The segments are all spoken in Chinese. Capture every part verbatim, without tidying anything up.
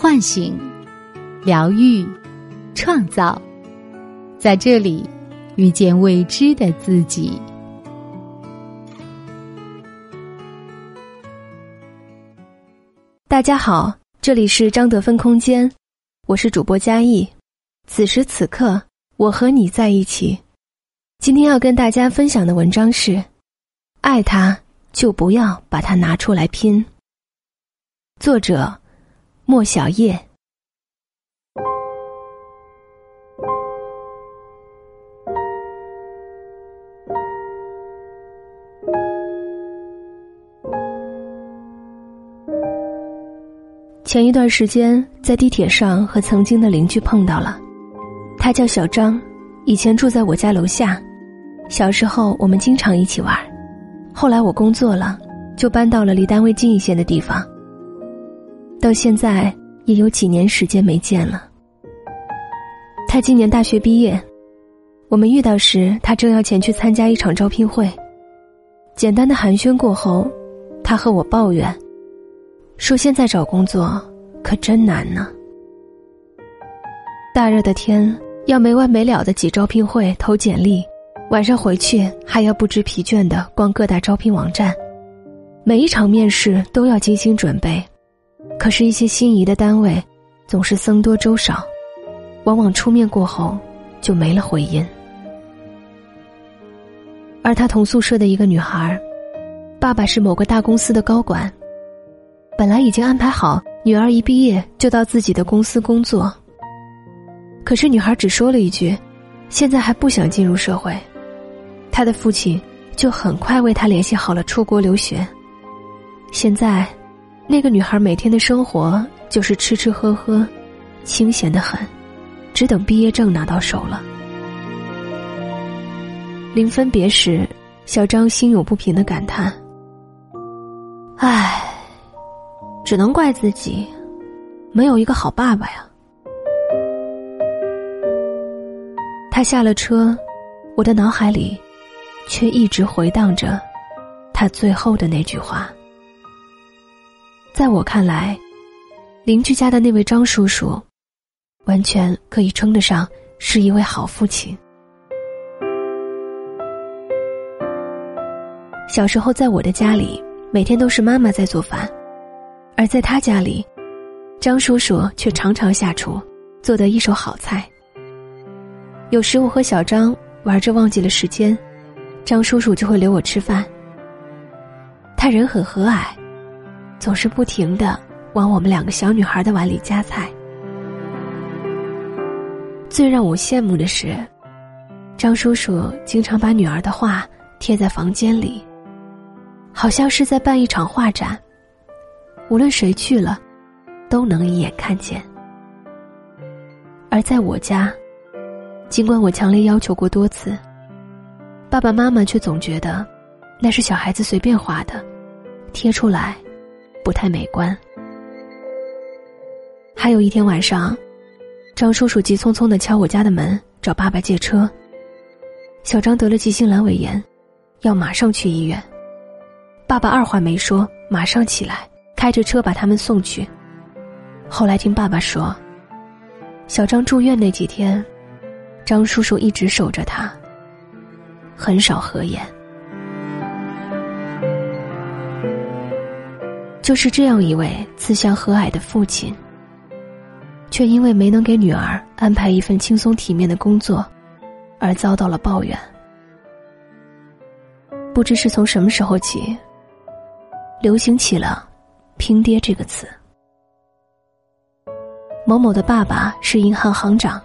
唤醒、疗愈、创造，在这里遇见未知的自己。大家好，这里是张德芬空间，我是主播嘉艺。此时此刻，我和你在一起。今天要跟大家分享的文章是：爱他就不要把它拿出来拼。作者莫小叶。前一段时间在地铁上和曾经的邻居碰到了，他叫小张，以前住在我家楼下，小时候我们经常一起玩，后来我工作了，就搬到了离单位近一些的地方，到现在也有几年时间没见了。他今年大学毕业，我们遇到时他正要前去参加一场招聘会，简单的寒暄过后，他和我抱怨说现在找工作可真难呢。大热的天要没完没了的挤招聘会投简历，晚上回去还要不知疲倦的逛各大招聘网站，每一场面试都要精心准备，可是一些心仪的单位总是僧多粥少，往往出面过后就没了回音。而他同宿舍的一个女孩，爸爸是某个大公司的高管，本来已经安排好女儿一毕业就到自己的公司工作，可是女孩只说了一句现在还不想进入社会，她的父亲就很快为她联系好了出国留学。现在那个女孩每天的生活就是吃吃喝喝，清闲得很，只等毕业证拿到手了。临分别时，小张心有不平地感叹，唉，只能怪自己，没有一个好爸爸呀。他下了车，我的脑海里却一直回荡着他最后的那句话。在我看来，邻居家的那位张叔叔，完全可以称得上是一位好父亲。小时候在我的家里，每天都是妈妈在做饭。而在他家里，张叔叔却常常下厨，做得一手好菜。有时我和小张玩着忘记了时间，张叔叔就会留我吃饭。他人很和蔼，总是不停地往我们两个小女孩的碗里夹菜。最让我羡慕的是，张叔叔经常把女儿的画贴在房间里，好像是在办一场画展，无论谁去了都能一眼看见。而在我家，尽管我强烈要求过多次，爸爸妈妈却总觉得那是小孩子随便画的，贴出来不太美观。还有一天晚上，张叔叔急匆匆地敲我家的门找爸爸借车，小张得了急性阑尾炎，要马上去医院。爸爸二话没说，马上起来开着车把他们送去。后来听爸爸说，小张住院那几天，张叔叔一直守着他，很少合眼。就是这样一位慈祥和蔼的父亲，却因为没能给女儿安排一份轻松体面的工作而遭到了抱怨。不知是从什么时候起，流行起了拼爹这个词。某某的爸爸是银行行长，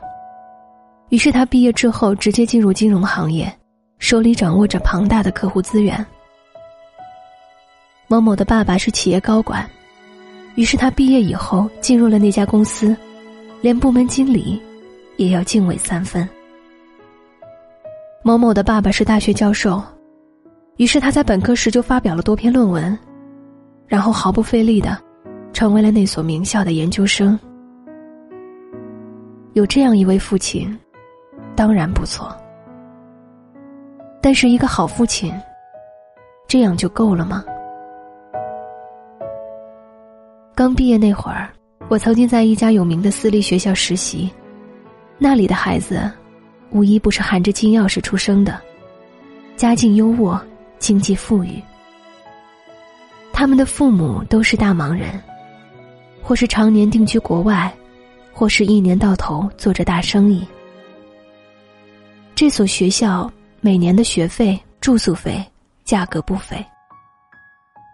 于是他毕业之后直接进入金融行业，手里掌握着庞大的客户资源。某某的爸爸是企业高管，于是他毕业以后进入了那家公司，连部门经理也要敬畏三分。某某的爸爸是大学教授，于是他在本科时就发表了多篇论文，然后毫不费力地成为了那所名校的研究生。有这样一位父亲当然不错，但是一个好父亲这样就够了吗？刚毕业那会儿，我曾经在一家有名的私立学校实习，那里的孩子无一不是含着金钥匙出生的，家境优渥，经济富裕。他们的父母都是大忙人，或是常年定居国外，或是一年到头做着大生意。这所学校每年的学费、住宿费价格不菲，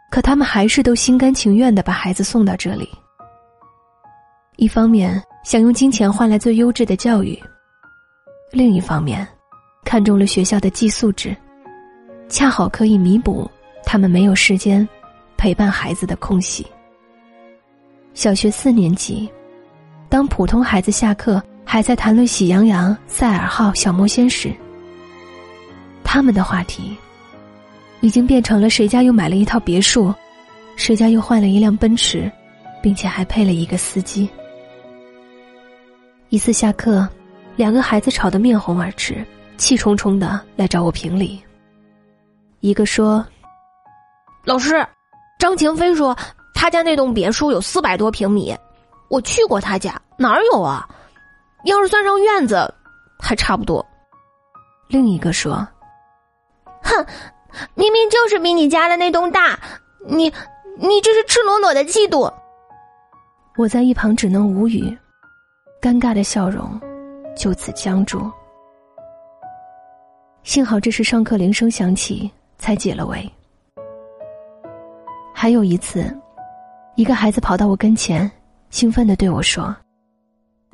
可他们还是都心甘情愿地把孩子送到这里。一方面想用金钱换来最优质的教育，另一方面看中了学校的寄宿制，恰好可以弥补他们没有时间陪伴孩子的空隙。小学四年级，当普通孩子下课还在谈论喜羊羊、赛尔号、小魔仙时，他们的话题已经变成了谁家又买了一套别墅，谁家又换了一辆奔驰，并且还配了一个司机。一次下课，两个孩子吵得面红耳赤，气冲冲的来找我评理。一个说：“老师，张晴飞说他家那栋别墅有四百多平米，我去过他家，哪儿有啊？要是算上院子，还差不多。”另一个说：“哼，明明就是比你家的那栋大，你你这是赤裸裸的嫉妒。”我在一旁只能无语，尴尬的笑容就此僵住。幸好这时上课铃声响起，才解了围。还有一次，一个孩子跑到我跟前，兴奋地对我说：“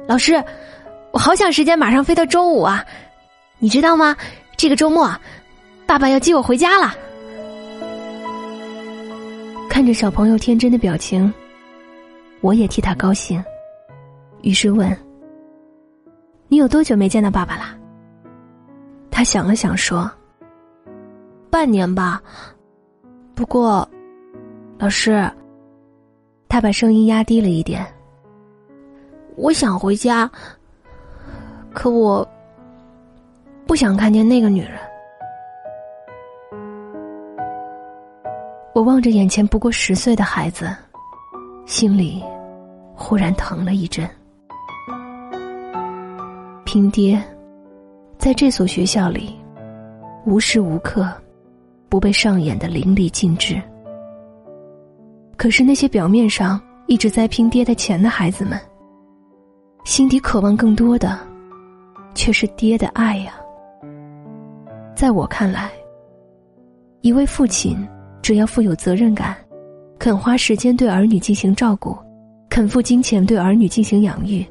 老师，我好想时间马上飞到周五啊！你知道吗？这个周末，爸爸要接我回家了。”看着小朋友天真的表情，我也替他高兴，于是问：“你有多久没见到爸爸啦？”他想了想说：“半年吧，不过，老师。”他把声音压低了一点：“我想回家，可我不想看见那个女人。”我望着眼前不过十岁的孩子，心里忽然疼了一阵。拼爹在这所学校里无时无刻不被上演的淋漓尽致，可是那些表面上一直在拼爹的钱的孩子们，心底渴望更多的却是爹的爱呀。在我看来，一位父亲只要富有责任感，肯花时间对儿女进行照顾，肯付金钱对儿女进行养育，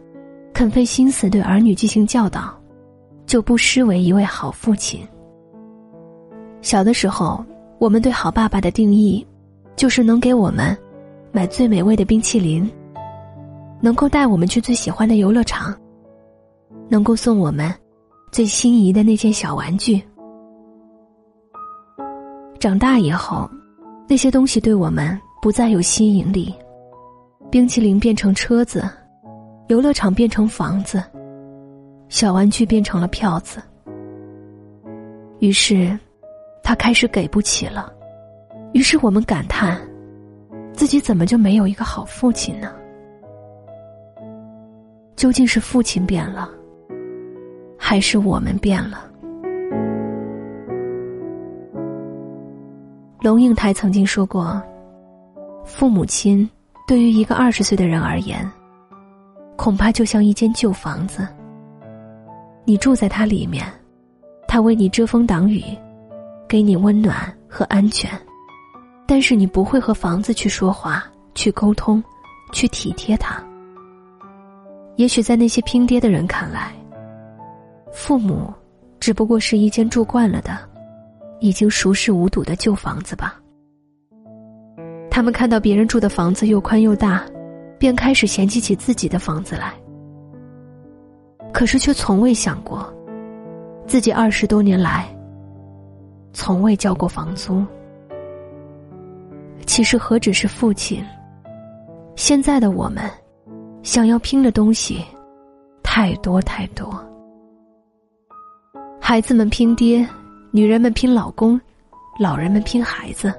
肯费心思对儿女进行教导，就不失为一位好父亲。小的时候，我们对好爸爸的定义就是能给我们买最美味的冰淇淋，能够带我们去最喜欢的游乐场，能够送我们最心仪的那件小玩具。长大以后，那些东西对我们不再有吸引力，冰淇淋变成车子，游乐场变成房子，小玩具变成了票子。于是他开始给不起了，于是我们感叹自己怎么就没有一个好父亲呢？究竟是父亲变了，还是我们变了？龙应台曾经说过，父母亲对于一个二十岁的人而言，恐怕就像一间旧房子，你住在它里面，它为你遮风挡雨，给你温暖和安全，但是你不会和房子去说话，去沟通，去体贴它。也许在那些拼爹的人看来，父母只不过是一间住惯了的、已经熟视无睹的旧房子吧。他们看到别人住的房子又宽又大，便开始嫌弃起自己的房子来。可是却从未想过，自己二十多年来，从未交过房租。其实何止是父亲，现在的我们想要拼的东西太多太多。孩子们拼爹，女人们拼老公，老人们拼孩子。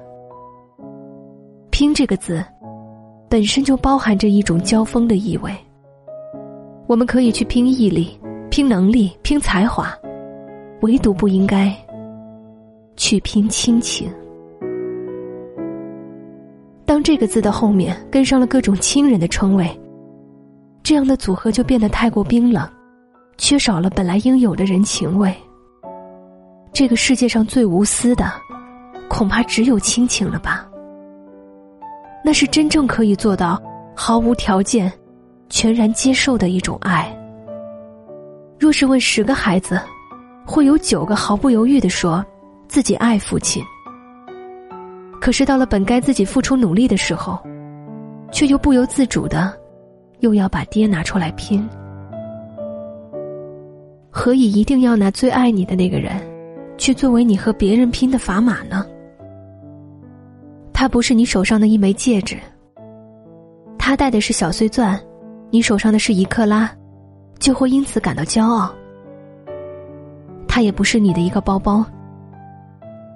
拼这个字被本身就包含着一种交锋的意味。我们可以去拼毅力，拼能力，拼才华，唯独不应该去拼亲情。当这个字的后面跟上了各种亲人的称谓，这样的组合就变得太过冰冷，缺少了本来应有的人情味。这个世界上最无私的，恐怕只有亲情了吧？那是真正可以做到毫无条件全然接受的一种爱。若是问十个孩子，会有九个毫不犹豫地说自己爱父亲，可是到了本该自己付出努力的时候，却又不由自主的又要把爹拿出来拼。何以一定要拿最爱你的那个人去作为你和别人拼的砝码呢？他不是你手上的一枚戒指，他戴的是小碎钻，你手上的是一克拉，就会因此感到骄傲。他也不是你的一个包包，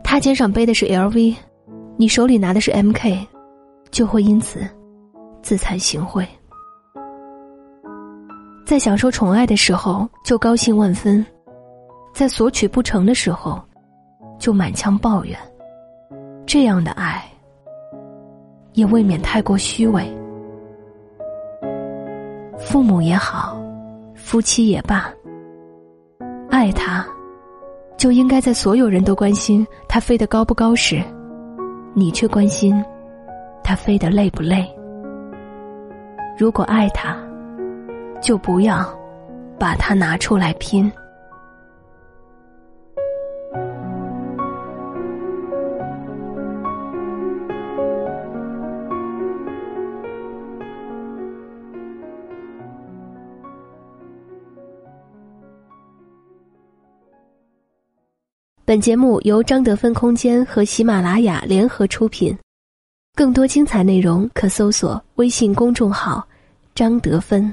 他肩上背的是 L V， 你手里拿的是 M K， 就会因此自惭形秽。在享受宠爱的时候就高兴万分，在索取不成的时候就满腔抱怨，这样的爱也未免太过虚伪。父母也好，夫妻也罢，爱他就应该在所有人都关心他飞得高不高时，你却关心他飞得累不累。如果爱他，就不要把他拿出来拼。本节目由张德芬空间和喜马拉雅联合出品，更多精彩内容可搜索微信公众号张德芬。